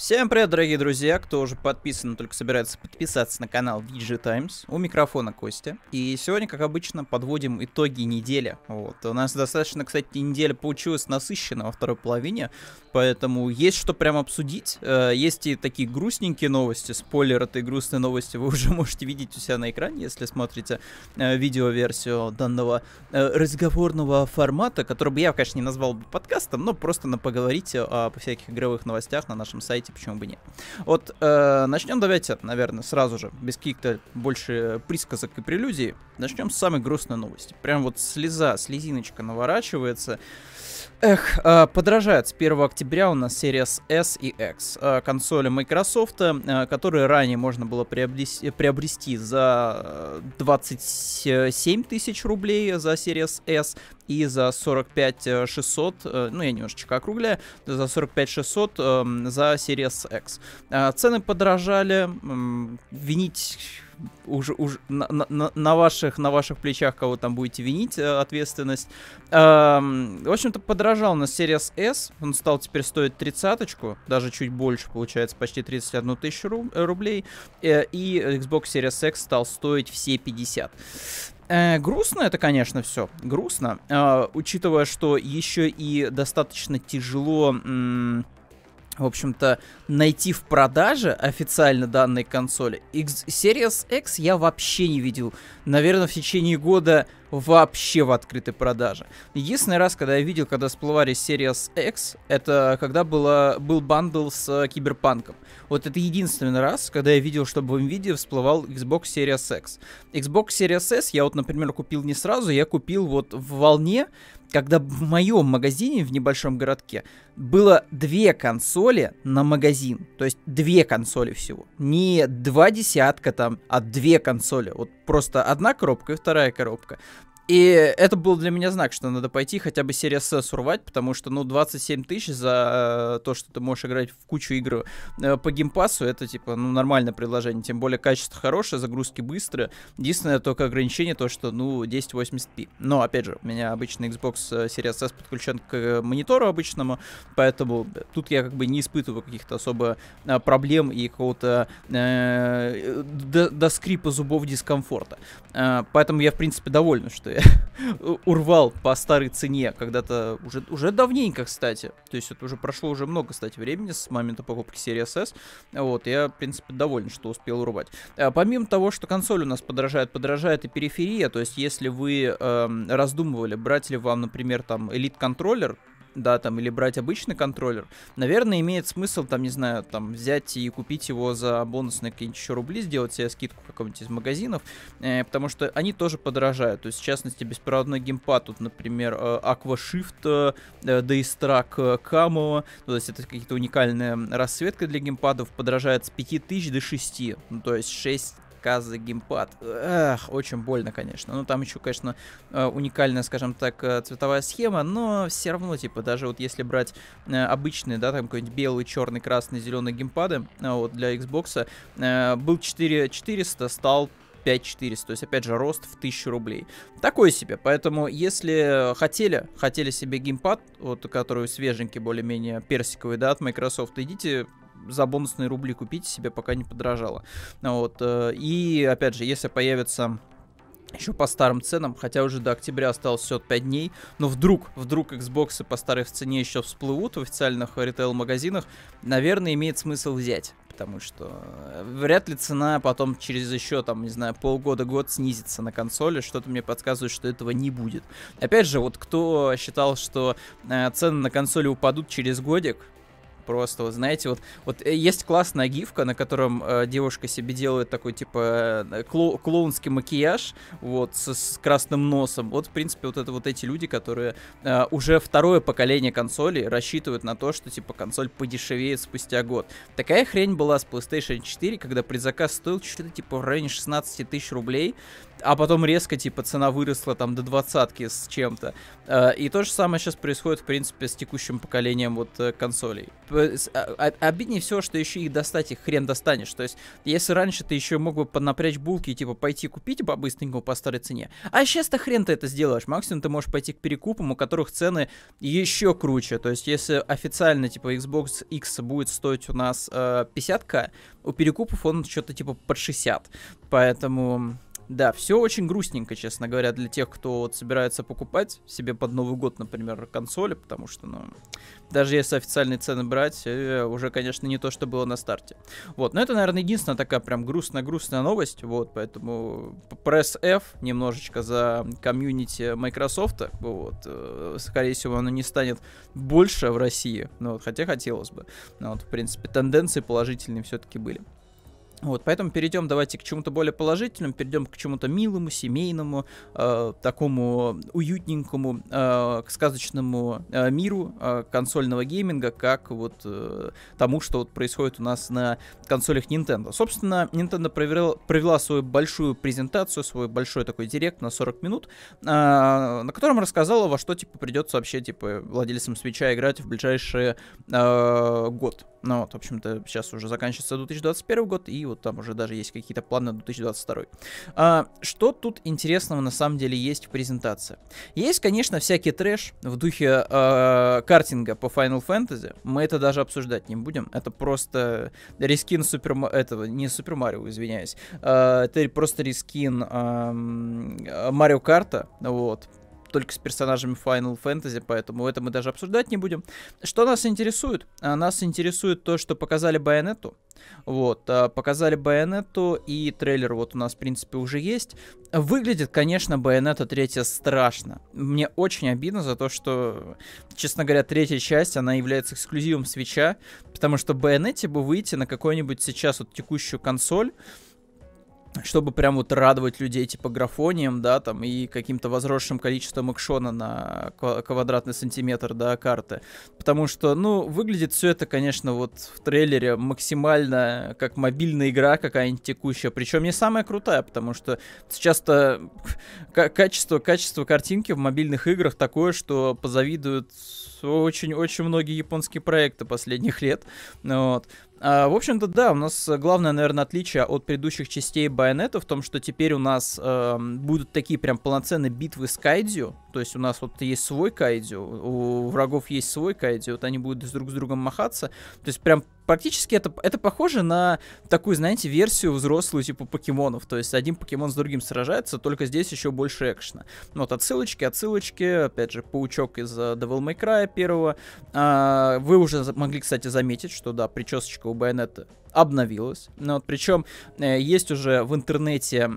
Всем привет, дорогие друзья, кто уже подписан, только собирается подписаться на канал VG Times. У микрофона Костя. И сегодня, как обычно, подводим итоги недели. Вот. У нас достаточно, кстати, неделя получилась насыщенная во второй половине, поэтому есть что прям обсудить. Есть и такие грустненькие новости, спойлер, этой грустной новости вы уже можете видеть у себя на экране, если смотрите видеоверсию данного разговорного формата, который бы я, конечно, не назвал бы подкастом, но просто на поговорить о всяких игровых новостях на нашем сайте. Почему бы нет? Вот, начнем, давайте, наверное, сразу же, без каких-то больше присказок и прелюдий, начнем с самой грустной новости. Прям вот слеза, слезиночка наворачивается. Эх, подорожает с 1 октября у нас Series S и X, консоли Microsoft, которые ранее можно было приобрести за 27 тысяч рублей за Series S и за 45 600, ну я немножечко округляю, за 45 600 за Series X. Цены подорожали, винить... Уже на ваших плечах, кого там будете винить, ответственность. В общем-то, подорожал на Series S. Он стал теперь стоить 30-ку, даже чуть больше, получается, почти 31 тысячу рублей. И Xbox Series X стал стоить все 50. Грустно это, конечно, все. Грустно. Учитывая, что еще и достаточно тяжело... в общем-то, найти в продаже официально данные консоли. Series X я вообще не видел. Наверное, в течение года вообще в открытой продаже. Единственный раз, когда я видел, когда всплывали Series X, это когда был бандл с Киберпанком. Вот это единственный раз, когда я видел, чтобы в М.Видео всплывал Xbox Series X. Xbox Series S я вот, например, купил не сразу, я купил вот в Волне, когда в моем магазине в небольшом городке было две консоли на магазин. То есть две консоли всего. Не два десятка там, а две консоли. Вот просто одна коробка и вторая коробка. И это был для меня знак, что надо пойти хотя бы Series S урвать, потому что, ну, 27 тысяч за то, что ты можешь играть в кучу игр по геймпасу, это, типа, ну, нормальное предложение, тем более качество хорошее, загрузки быстрые. Единственное только ограничение то, что, ну, 1080p. Но, опять же, у меня обычный Xbox Series S подключен к монитору обычному, поэтому тут я как бы не испытываю каких-то особо проблем и какого-то до скрипа зубов дискомфорта. Поэтому я, в принципе, доволен, что я урвал по старой цене когда-то, уже давненько, кстати. То есть это уже прошло уже много, кстати, времени с момента покупки Series S. Вот, я, в принципе, доволен, что успел урвать. Помимо того, что консоль у нас подорожает и периферия. То есть если вы раздумывали, брать ли вам, например, там, элит-контроллер, да, там, или брать обычный контроллер, наверное, имеет смысл, там, не знаю, там, взять и купить его за бонусные какие-нибудь еще рубли, сделать себе скидку в каком-нибудь из магазинов, потому что они тоже подорожают. То есть, в частности, беспроводной геймпад, тут, например, Aquashift, Daystrack, Camo, то есть это какие-то уникальные расцветки для геймпадов, подорожает с 5000 до 6, ну, то есть 6 за геймпад. Эх, очень больно, конечно. Ну, там еще, конечно, уникальная, скажем так, цветовая схема, но все равно, типа, даже вот если брать обычные, да, там какой-нибудь белый, черный, красный, зеленый геймпады, вот, для Xbox, был 4400, стал 5400, то есть, опять же, рост в 1000 рублей. Такое себе, поэтому, если хотели себе геймпад, вот, который свеженький, более-менее персиковый, да, от Microsoft, идите... за бонусные рубли купите себе, пока не подорожало. Вот. И, опять же, если появится... еще по старым ценам, хотя уже до октября осталось всего 5 дней, но вдруг Xbox'ы по старой цене еще всплывут в официальных ритейл-магазинах, наверное, имеет смысл взять, потому что вряд ли цена потом через еще, там, не знаю, полгода-год снизится на консоли, что-то мне подсказывает, что этого не будет. Опять же, вот кто считал, что цены на консоли упадут через годик, просто, вот, знаете, вот есть классная гифка, на котором девушка себе делает такой, типа, клоунский макияж, вот, с красным носом. Вот, в принципе, вот это вот эти люди, которые уже второе поколение консолей рассчитывают на то, что, типа, консоль подешевеет спустя год. Такая хрень была с PlayStation 4, когда предзаказ стоил что-то, типа, в районе 16 тысяч рублей, а потом резко, типа, цена выросла, там, до 20-ки с чем-то. И то же самое сейчас происходит, в принципе, с текущим поколением, вот, консолей. обиднее всего, что еще их достать, их хрен достанешь. То есть, если раньше ты еще мог бы поднапрячь булки и типа пойти купить по-быстренькому по старой цене, а сейчас-то хрен ты это сделаешь. Максимум ты можешь пойти к перекупам, у которых цены еще круче. То есть, если официально типа Xbox X будет стоить у нас 50к, у перекупов он что-то типа под 60. Поэтому... Да, все очень грустненько, честно говоря, для тех, кто вот собирается покупать себе под Новый год, например, консоли, потому что, ну, даже если официальные цены брать, уже, конечно, не то, что было на старте. Вот, но это, наверное, единственная такая прям грустная-грустная новость, вот, поэтому пресс F немножечко за комьюнити Microsoft, вот, скорее всего, оно не станет больше в России, ну, вот, хотя хотелось бы, но вот, в принципе, тенденции положительные все-таки были. Вот, поэтому перейдем, давайте, к чему-то более положительному, перейдем к чему-то милому, семейному, такому уютненькому, к сказочному миру консольного гейминга, как вот тому, что вот происходит у нас на консолях Nintendo. Собственно, Nintendo провела свою большую презентацию, свой большой такой директ на 40 минут, на котором рассказала, во что, типа, придется вообще, типа, владельцам Switch'а играть в ближайший год. Ну вот, в общем-то, сейчас уже заканчивается 2021 год, и вот там уже даже есть какие-то планы на 2022. Что тут интересного на самом деле есть в презентации? Есть, конечно, всякий трэш в духе картинга по Final Fantasy. Мы это даже обсуждать не будем. Это просто рескин не Супер Марио, извиняюсь. Это просто рескин Марио Карта, вот. Только с персонажами Final Fantasy, поэтому это мы даже обсуждать не будем. Что нас интересует? Нас интересует то, что показали Байонетту. Вот, показали Байонетту, и трейлер вот у нас, в принципе, уже есть. Выглядит, конечно, Байонетта 3 страшно. Мне очень обидно за то, что, честно говоря, третья часть, она является эксклюзивом Switch'а, потому что Байонетте бы выйти на какую-нибудь сейчас вот текущую консоль, чтобы прям вот радовать людей типа графонием, да, там, и каким-то возросшим количеством экшона на квадратный сантиметр, да, карты. Потому что, ну, выглядит все это, конечно, вот в трейлере максимально как мобильная игра какая-нибудь текущая. Причем не самая крутая, потому что сейчас-то качество картинки в мобильных играх такое, что позавидуют очень-очень многие японские проекты последних лет, вот. В общем-то, да, у нас главное, наверное, отличие от предыдущих частей Байонетта в том, что теперь у нас будут такие прям полноценные битвы с кайдзю. То есть у нас вот есть свой кайдзю, у врагов есть свой кайдзю, вот они будут друг с другом махаться. То есть прям практически это похоже на такую, знаете, версию взрослую типа покемонов. То есть один покемон с другим сражается, только здесь еще больше экшена. Вот отсылочки, опять же, паучок из Devil May Cry первого. Вы уже могли, кстати, заметить, что, да, причесочка у Байонетты обновилась. Ну, вот, причем есть уже в интернете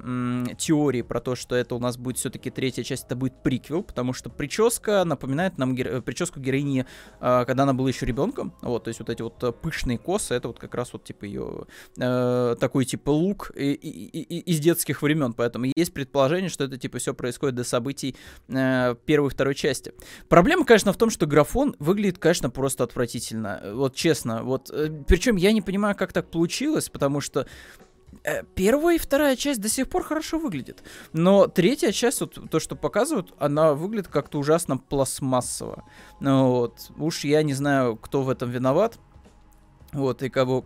теории про то, что это у нас будет все-таки третья часть, это будет приквел, потому что прическа напоминает нам прическу героини, когда она была еще ребенком. Вот, то есть вот эти вот пышные косы, это вот как раз вот типа ее такой типа лук из детских времен. Поэтому есть предположение, что это типа все происходит до событий первой и второй части. Проблема, конечно, в том, что графон выглядит, конечно, просто отвратительно. Вот честно, вот причем я не понимаю, как так получилось, потому что первая и вторая часть до сих пор хорошо выглядит, но третья часть, вот то, что показывают, она выглядит как-то ужасно пластмассово. Ну, вот. Уж я не знаю, кто в этом виноват. Вот, и кого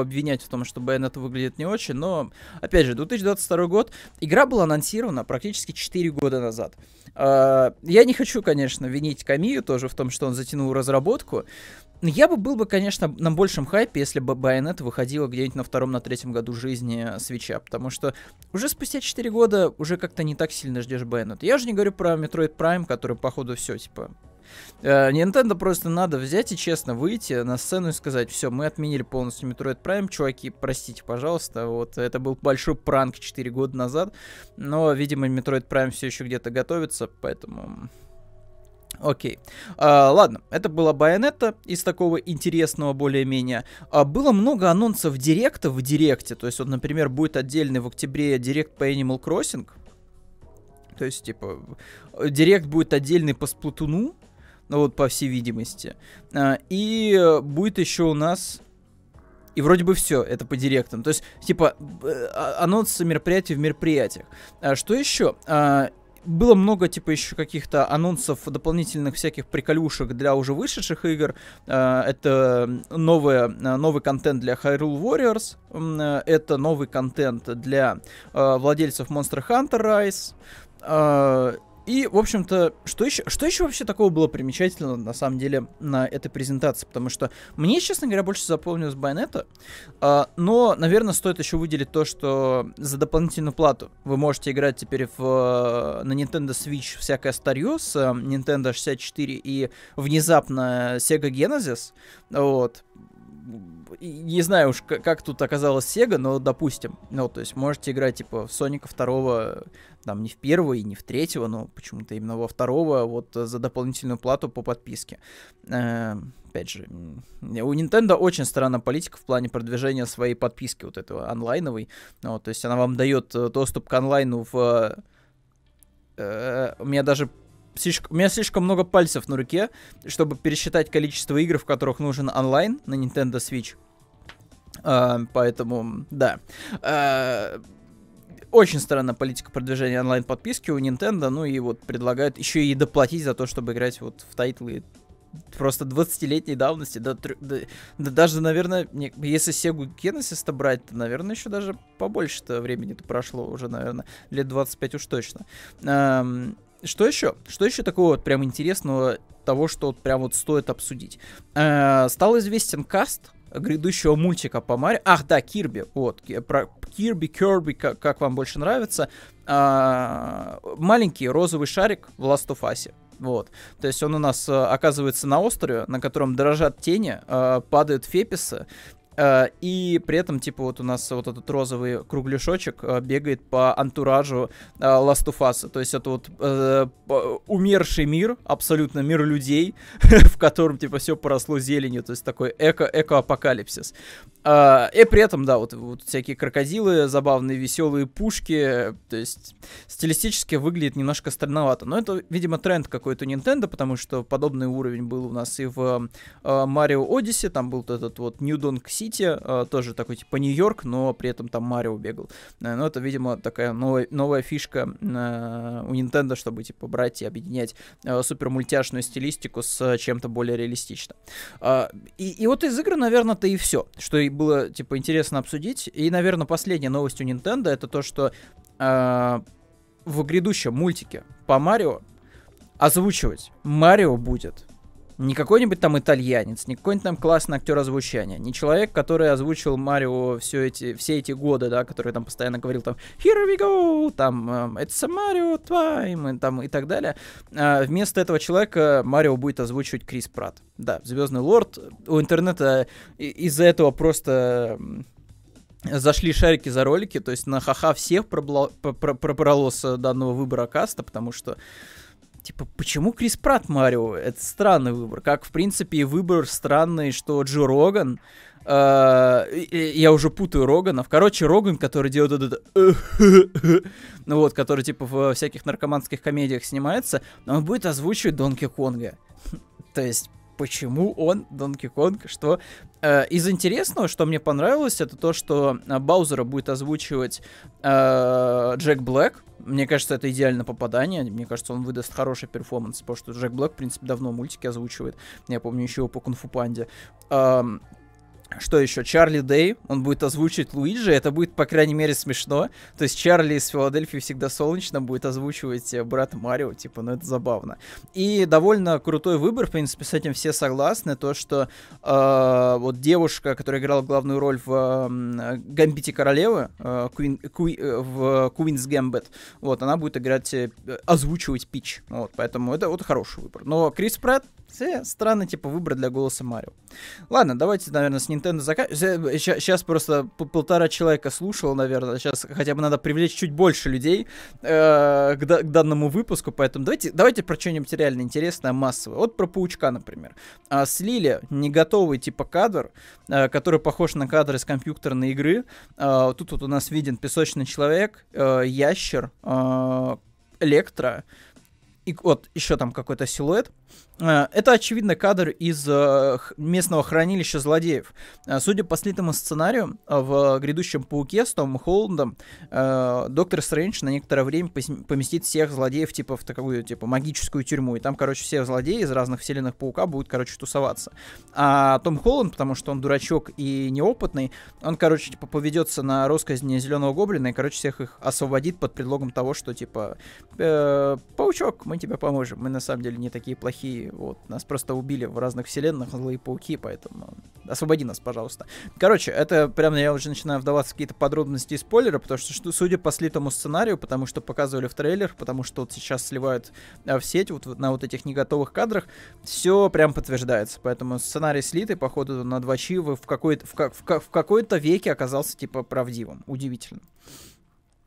обвинять в том, что Bayonetta выглядит не очень, но, опять же, 2022 год, игра была анонсирована практически 4 года назад. Я не хочу, конечно, винить Камию тоже в том, что он затянул разработку, но я бы был, конечно, на большем хайпе, если бы Bayonetta выходила где-нибудь на втором, на третьем году жизни Switch'а, потому что уже спустя 4 года уже как-то не так сильно ждешь Bayonetta. Я уже не говорю про Metroid Prime, который, походу, все, типа... Nintendo просто надо взять и честно выйти на сцену и сказать: все, мы отменили полностью Metroid Prime, чуваки, простите, пожалуйста, вот, это был большой пранк 4 года назад, но, видимо, Metroid Prime все еще где-то готовится, поэтому... Окей. Ладно, это была Байонетта из такого интересного более-менее. Было много анонсов директа в директе, то есть, вот, например, будет отдельный в октябре директ по Animal Crossing, то есть, типа, директ будет отдельный по Splatoon, ну вот, по всей видимости. И будет еще у нас... И вроде бы все, это по директам. То есть, типа, анонсы мероприятий в мероприятиях. Что еще? было много, типа, еще каких-то анонсов, дополнительных всяких приколюшек для уже вышедших игр. Это новый контент для Hyrule Warriors, это новый контент для владельцев Monster Hunter Rise. И, в общем-то, что еще вообще такого было примечательного, на самом деле, на этой презентации? Потому что мне, честно говоря, больше запомнилось Bayonetta. Но, наверное, стоит еще выделить то, что за дополнительную плату вы можете играть теперь на Nintendo Switch всякое старье с Nintendo 64 и внезапно Sega Genesis. Вот. Не знаю уж, как тут оказалась Sega, но допустим. Ну, то есть можете играть, типа, в Соника 2, там, не в 1 и не в 3, но почему-то именно во 2, вот, за дополнительную плату по подписке. Опять же, у Nintendo очень странная политика в плане продвижения своей подписки, вот этого онлайновой. Ну, то есть она вам дает доступ к онлайну в... У меня слишком много пальцев на руке, чтобы пересчитать количество игр, в которых нужен онлайн на Nintendo Switch. Поэтому, да. Очень странная политика продвижения онлайн-подписки у Nintendo. Ну и вот предлагают еще и доплатить за то, чтобы играть вот в тайтлы просто 20-летней давности. Даже, наверное, если Sega Genesis-то брать, то, наверное, еще даже побольше-то времени-то прошло. Уже, наверное, лет 25 уж точно. Что еще? Что еще такого вот прям интересного, того, что вот прям вот стоит обсудить? Стал известен каст грядущего мультика по Марио. Ах, да, Кирби. Вот, про Кирби, как вам больше нравится. Маленький розовый шарик в Last of Us. Вот. То есть он у нас оказывается на острове, на котором дрожат тени, падают феписы. И при этом, типа, вот у нас вот этот розовый кругляшочек бегает по антуражу Last of Us. То есть это вот умерший мир, абсолютно мир людей, в котором, типа, все поросло зеленью. То есть такой эко-апокалипсис. И при этом, да, вот всякие крокодилы, забавные, веселые пушки. То есть стилистически выглядит немножко странновато. Но это, видимо, тренд какой-то у Nintendo, потому что подобный уровень был у нас и в Mario Odyssey. Там был этот вот New Donk City. Тоже такой типа Нью-Йорк, но при этом там Марио бегал. Но это, видимо, такая новая фишка у Nintendo, чтобы типа брать и объединять супер мультяшную стилистику с чем-то более реалистично. И вот из игры, наверное-то и все, что и было типа интересно обсудить. И, наверное, последняя новость у Nintendo — это то, что в грядущем мультике по Марио озвучивать Марио будет не какой-нибудь там итальянец, не какой-нибудь там классный актер озвучания, не человек, который озвучил Марио все эти годы, да, который там постоянно говорил там «Here we go», там «It's a Mario time», там и так далее. Вместо этого человека Марио будет озвучивать Крис Пратт. Да, Звездный Лорд. У интернета из-за этого просто... Зашли шарики за ролики, то есть на ха-ха всех пробрало с данного выбора каста, потому что типа, почему Крис Пратт Марио? Это странный выбор. Как, в принципе, и выбор странный, что Джо Роган... я уже путаю Роганов. Короче, Роган, который делает этот... Ну вот, который, типа, во всяких наркоманских комедиях снимается, он будет озвучивать Донки Конга. То есть... Почему он Донки Конг? Что из интересного, что мне понравилось, это то, что Баузера будет озвучивать Джек Блэк. Мне кажется, это идеальное попадание. Мне кажется, он выдаст хороший перформанс, потому что Джек Блэк, в принципе, давно мультики озвучивает. Я помню еще его по Кунг-Фу Панде. Что еще? Чарли Дэй, он будет озвучивать Луиджи, это будет, по крайней мере, смешно. То есть Чарли из Филадельфии всегда солнечно будет озвучивать брата Марио, типа, ну это забавно. И довольно крутой выбор, в принципе, с этим все согласны, то, что вот девушка, которая играла главную роль в Гамбите Королевы, в Queen's Gambit, вот, она будет играть, озвучивать Пич, вот, поэтому это вот хороший выбор. Но Крис Пратт, странный, типа, выбор для голоса Марио. Ладно, давайте, наверное, с Nintendo заканчиваем. Сейчас просто полтора человека слушал, наверное. Сейчас хотя бы надо привлечь чуть больше людей к данному выпуску. Поэтому давайте про что-нибудь реально интересное, массовое. Вот про Паучка, например. Слили не готовый, типа, кадр, который похож на кадр из компьютерной игры. Тут вот у нас виден песочный человек, ящер, Электро. И вот еще там какой-то силуэт. Это, очевидно, кадр из местного хранилища злодеев. Судя по слитому сценарию, в грядущем Пауке с Томом Холландом Доктор Стрэндж на некоторое время поместит всех злодеев типа в такую типа магическую тюрьму. И там, короче, все злодеи из разных вселенных Паука будут, короче, тусоваться. А Том Холланд, потому что он дурачок и неопытный, он, короче, типа поведется на росказни Зеленого Гоблина и, короче, всех их освободит под предлогом того, что типа «Паучок, мы тебе поможем, мы на самом деле не такие плохие». Вот, нас просто убили в разных вселенных злые пауки, поэтому освободи нас, пожалуйста. Короче, это прям я уже начинаю вдаваться в какие-то подробности и спойлеры, потому что, судя по слитому сценарию, потому что показывали в трейлер, потому что вот сейчас сливают в сеть вот на вот этих неготовых кадрах, все прям подтверждается. Поэтому сценарий слитый, походу, на 2Ч в какой-то веке оказался, типа, правдивым. Удивительно.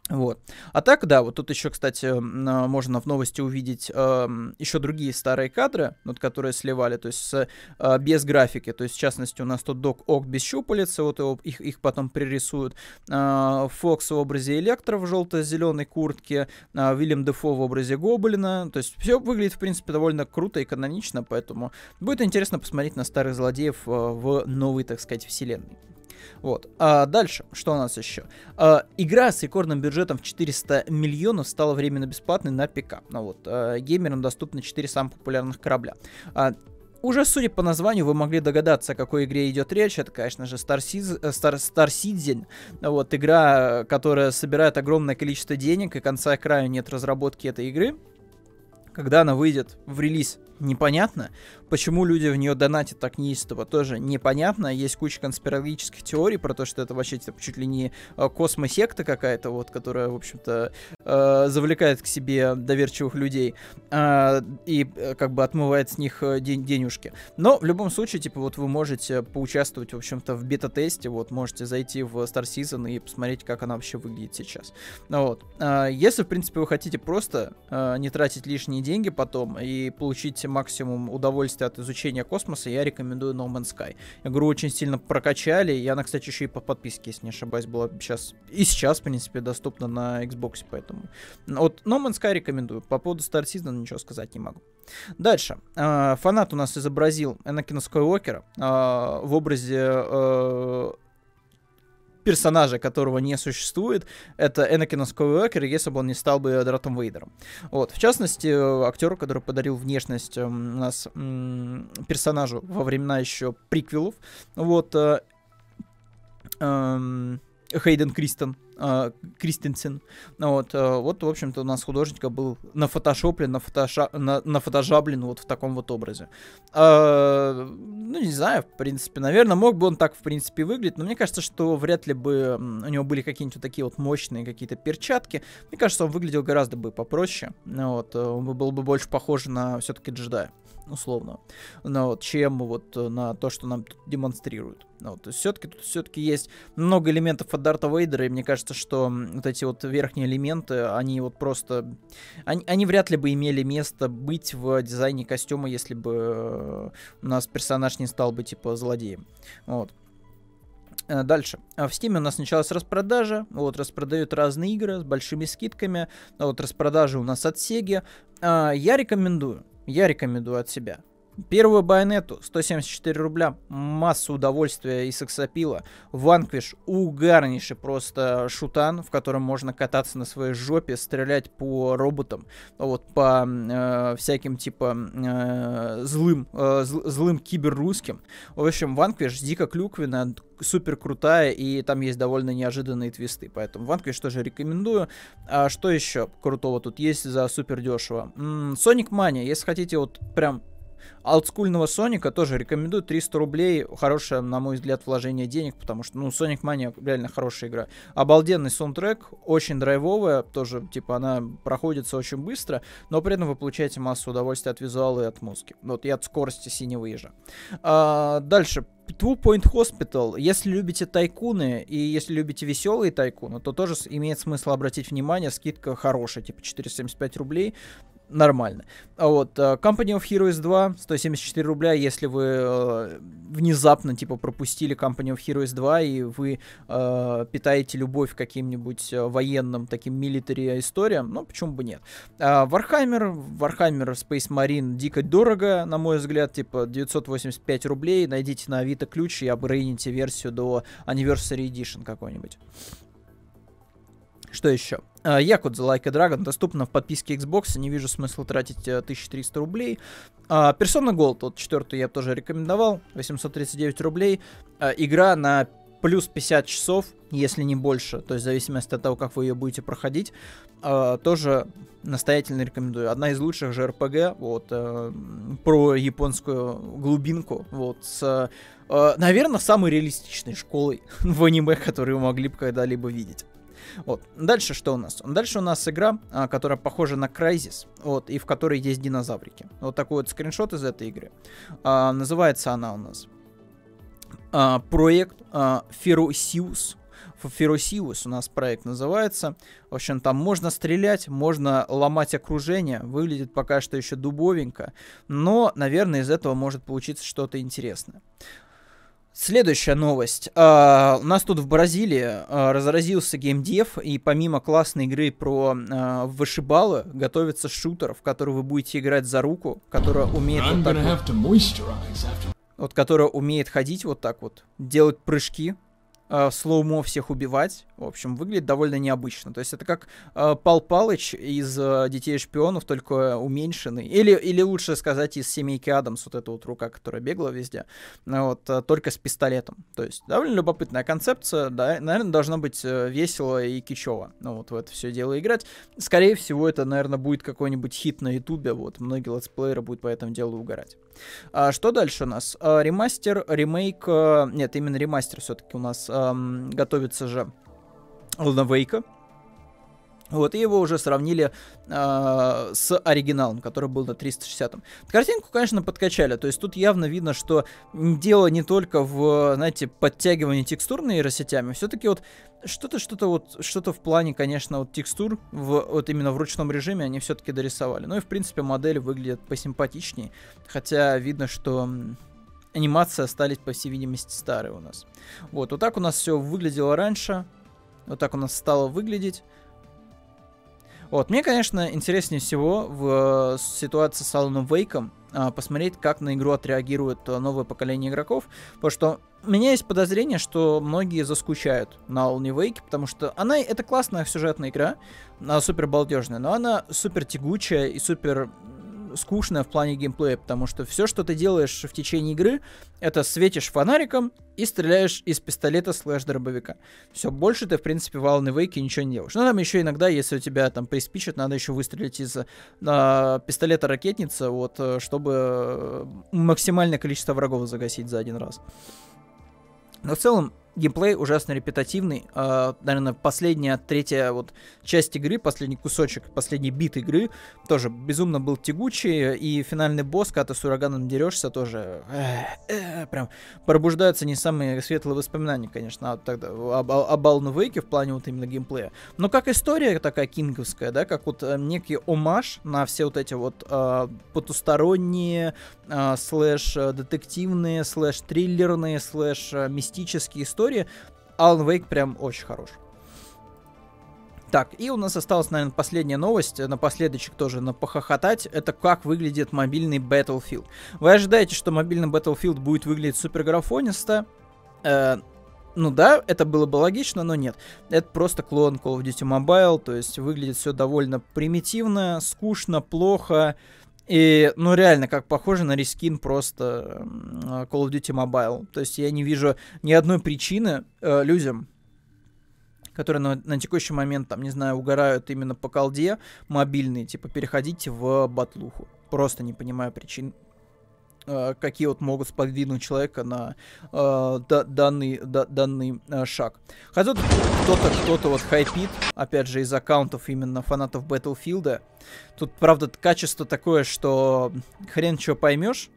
Вот. А так, да, вот тут еще, кстати, можно в новости увидеть еще другие старые кадры, вот, которые сливали, то есть без графики. То есть, в частности, у нас тут Док Ок без щупалицы, вот их потом пририсуют. Фокс в образе Электро в желто-зеленой куртке, Уильям Дефо в образе Гоблина. То есть все выглядит, в принципе, довольно круто и канонично, поэтому будет интересно посмотреть на старых злодеев в новой, так сказать, вселенной. Вот. А дальше, что у нас еще? Игра с рекордным бюджетом в 400 миллионов стала временно бесплатной на ПК. Ну вот, геймерам доступны 4 самых популярных корабля. Уже, судя по названию, вы могли догадаться, о какой игре идет речь. Это, конечно же, Star Citizen. Вот, игра, которая собирает огромное количество денег, и конца и краю нет разработки этой игры. Когда она выйдет в релиз, непонятно. Почему люди в нее донатят так неистово, тоже непонятно. Есть куча конспирологических теорий про то, что это вообще чуть ли не космосекта какая-то, вот, которая, в общем-то, завлекает к себе доверчивых людей и как бы отмывает с них денежки. Но в любом случае, типа, вот вы можете поучаствовать, в общем-то, в бета-тесте, вот, можете зайти в Star Citizen и посмотреть, как она вообще выглядит сейчас. Вот. Если, в принципе, вы хотите просто не тратить лишние деньги потом и получить максимум удовольствия от изучения космоса, я рекомендую No Man's Sky. Игру очень сильно прокачали, и она, кстати, еще и по подписке, если не ошибаюсь, была сейчас и сейчас, в принципе, доступна на Xbox, поэтому вот No Man's Sky рекомендую. По поводу Star Citizen ничего сказать не могу. Дальше. Фанат у нас изобразил Энакина Скайуокера в образе персонажа, которого не существует, это Энакин Скайуокер, если бы он не стал бы Дартом Вейдером. Вот. В частности, актер, который подарил внешность у нас персонажу во времена еще приквелов, вот, Хейден Кристенсен. Вот, в общем-то, у нас художника был нафотожаблен вот в таком вот образе. Ну, не знаю, в принципе, наверное, мог бы он так, в принципе, выглядеть, но мне кажется, что вряд ли бы у него были какие-нибудь вот такие вот мощные какие-то перчатки. Мне кажется, он выглядел гораздо бы попроще. Вот, он был бы больше похож на все-таки джедая, условно, вот, чем вот на то, что нам тут демонстрируют. Вот, все-таки тут все-таки есть много элементов от Дарта Вейдера, и мне кажется, что вот эти вот верхние элементы, они вот просто... Они вряд ли бы имели место быть в дизайне костюма, если бы у нас персонаж не стал бы типа злодеем. Вот. Дальше. В Steam у нас началась распродажа. Вот, распродают разные игры с большими скидками. Вот, распродажи у нас от Sega. Я рекомендую от себя. Первую Байонетту, 174 рубля, масса удовольствия и сексапила. Ванквиш, угарнейший просто шутан, в котором можно кататься на своей жопе, стрелять по роботам, вот, по всяким типа злым киберрусским. В общем, Ванквиш дико клюквенно, супер крутая, и там есть довольно неожиданные твисты, поэтому Ванквиш тоже рекомендую. А что еще крутого тут есть за супер дешево? Соник Мания, если хотите вот прям олдскульного Соника, тоже рекомендую. 300 рублей, хорошее, на мой взгляд, вложение денег, потому что, ну, Sonic Mania реально хорошая игра. Обалденный саундтрек, очень драйвовая, тоже, типа, она проходится очень быстро, но при этом вы получаете массу удовольствия от визуала и от музыки. Вот, и от скорости синего ежа. Дальше. Two Point Hospital. Если любите тайкуны и если любите веселые тайкуны, то тоже имеет смысл обратить внимание, скидка хорошая, типа 475 рублей. нормально. А вот Company of Heroes 2, 174 рубля, если вы внезапно, типа, пропустили Company of Heroes 2, и вы питаете любовь к каким-нибудь военным таким милитари историям, ну, почему бы нет. Warhammer Space Marine дико дорого, на мой взгляд, типа, 985 рублей, найдите на Авито ключ и апгрейдите версию до Anniversary Edition какой-нибудь. Что еще? Якудза Like a Dragon доступна в подписке Xbox, не вижу смысла тратить 1300 рублей. Persona Gold, вот четвертую я тоже рекомендовал, 839 рублей. Игра на плюс 50 часов, если не больше, то есть в зависимости от того, как вы ее будете проходить, тоже настоятельно рекомендую. Одна из лучших же RPG, вот, про японскую глубинку, вот, с, наверное, самой реалистичной школой в аниме, которую вы могли бы когда-либо видеть. Вот. Дальше что у нас? Дальше у нас игра, которая похожа на Crysis, вот, и в которой есть динозаврики. Вот такой вот скриншот из этой игры. Называется она у нас проект Ferocious. Ferocious у нас проект называется. В общем, там можно стрелять, можно ломать окружение. Выглядит пока что еще дубовенько, но, наверное, из этого может получиться что-то интересное. Следующая новость. У нас тут в Бразилии разразился геймдев, и помимо классной игры про вышибалы, готовится шутер, в который вы будете играть за руку, которая умеет вот так вот, которая умеет ходить вот так вот, делать прыжки, слоумо всех убивать. В общем, выглядит довольно необычно. То есть это как Пал Палыч из «Детей шпионов», только уменьшенный. Или лучше сказать, из «Семейки Адамс», вот эта вот рука, которая бегала везде. Вот, только с пистолетом. То есть довольно любопытная концепция. Да, наверное, должно быть весело и кичево. Ну, вот в это все дело играть. Скорее всего, это, наверное, будет какой-нибудь хит на ютубе. Вот, многие летсплееры будут по этому делу угорать. А что дальше у нас? Ремастер, ремейк... Нет, именно ремастер все-таки у нас готовится же. Алана Вейка. Вот, и его уже сравнили с оригиналом, который был на 360-м. Картинку, конечно, подкачали. То есть тут явно видно, что дело не только в, знаете, подтягивании текстур нейросетями. Все-таки вот что-то в плане, конечно, вот текстур, вот именно в ручном режиме они все-таки дорисовали. Ну и, в принципе, модель выглядит посимпатичнее. Хотя видно, что... Анимации остались, по всей видимости, старые у нас. Вот, вот так у нас все выглядело раньше. Вот так у нас стало выглядеть. Вот, мне, конечно, интереснее всего в ситуации с Аланом Вейком посмотреть, как на игру отреагирует новое поколение игроков. Потому что у меня есть подозрение, что многие заскучают на Алане Вейке, потому что она, это классная сюжетная игра, она супер балдежная, но она супер тягучая и супер... скучная в плане геймплея, потому что все, что ты делаешь в течение игры, это светишь фонариком и стреляешь из пистолета /дробовика. Все, больше ты, в принципе, в Alan Wake ничего не делаешь. Но там еще иногда, если у тебя там приспичит, надо еще выстрелить из пистолета-ракетницы, вот, чтобы максимальное количество врагов загасить за один раз. Но в целом геймплей ужасно репетативный. Наверное, последняя, третья вот часть игры, последний кусочек, последний бит игры тоже безумно был тягучий. И финальный босс, когда ты с ураганом дерешься, тоже прям пробуждаются не самые светлые воспоминания, конечно, об Алану Вейке в плане вот именно геймплея. Но как история такая кинговская, да, как вот некий омаж на все вот эти вот потусторонние, слэш-детективные, слэш-триллерные, слэш-мистические истории. Alan Wake прям очень хорош. Так, и у нас осталась, наверное, последняя новость, напоследочек тоже на похохотать, это как выглядит мобильный Battlefield. Вы ожидаете, что мобильный Battlefield будет выглядеть суперграфонисто? Ну да, это было бы логично, но нет. Это просто клон Call of Duty Mobile, то есть выглядит все довольно примитивно, скучно, плохо. И, ну, реально, как похоже на рескин просто Call of Duty Mobile. То есть я не вижу ни одной причины людям, которые на текущий момент, там, не знаю, угорают именно по колде мобильной, типа, переходить в батлуху. Просто не понимаю причин, какие вот могут сподвигнуть человека на данный шаг. Хотя кто-то вот хайпит, опять же, из аккаунтов именно фанатов Battlefield. Тут, правда, качество такое, что хрен чего поймешь.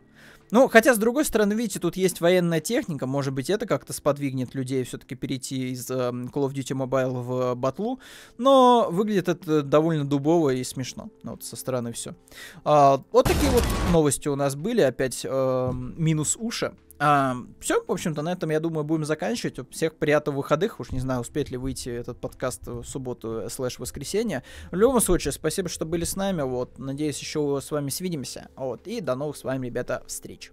Ну, хотя, с другой стороны, видите, тут есть военная техника, может быть, это как-то сподвигнет людей все-таки перейти из Call of Duty Mobile в батлу, но выглядит это довольно дубово и смешно, ну, вот со стороны все. Вот такие вот новости у нас были, опять минус уши. Все, в общем-то, на этом, я думаю, будем заканчивать. Всех приятных выходных. Уж не знаю, успеет ли выйти этот подкаст в субботу/воскресенье. В любом случае, спасибо, что были с нами. Вот, надеюсь, еще с вами свидимся. Вот, и до новых с вами, ребята, встреч.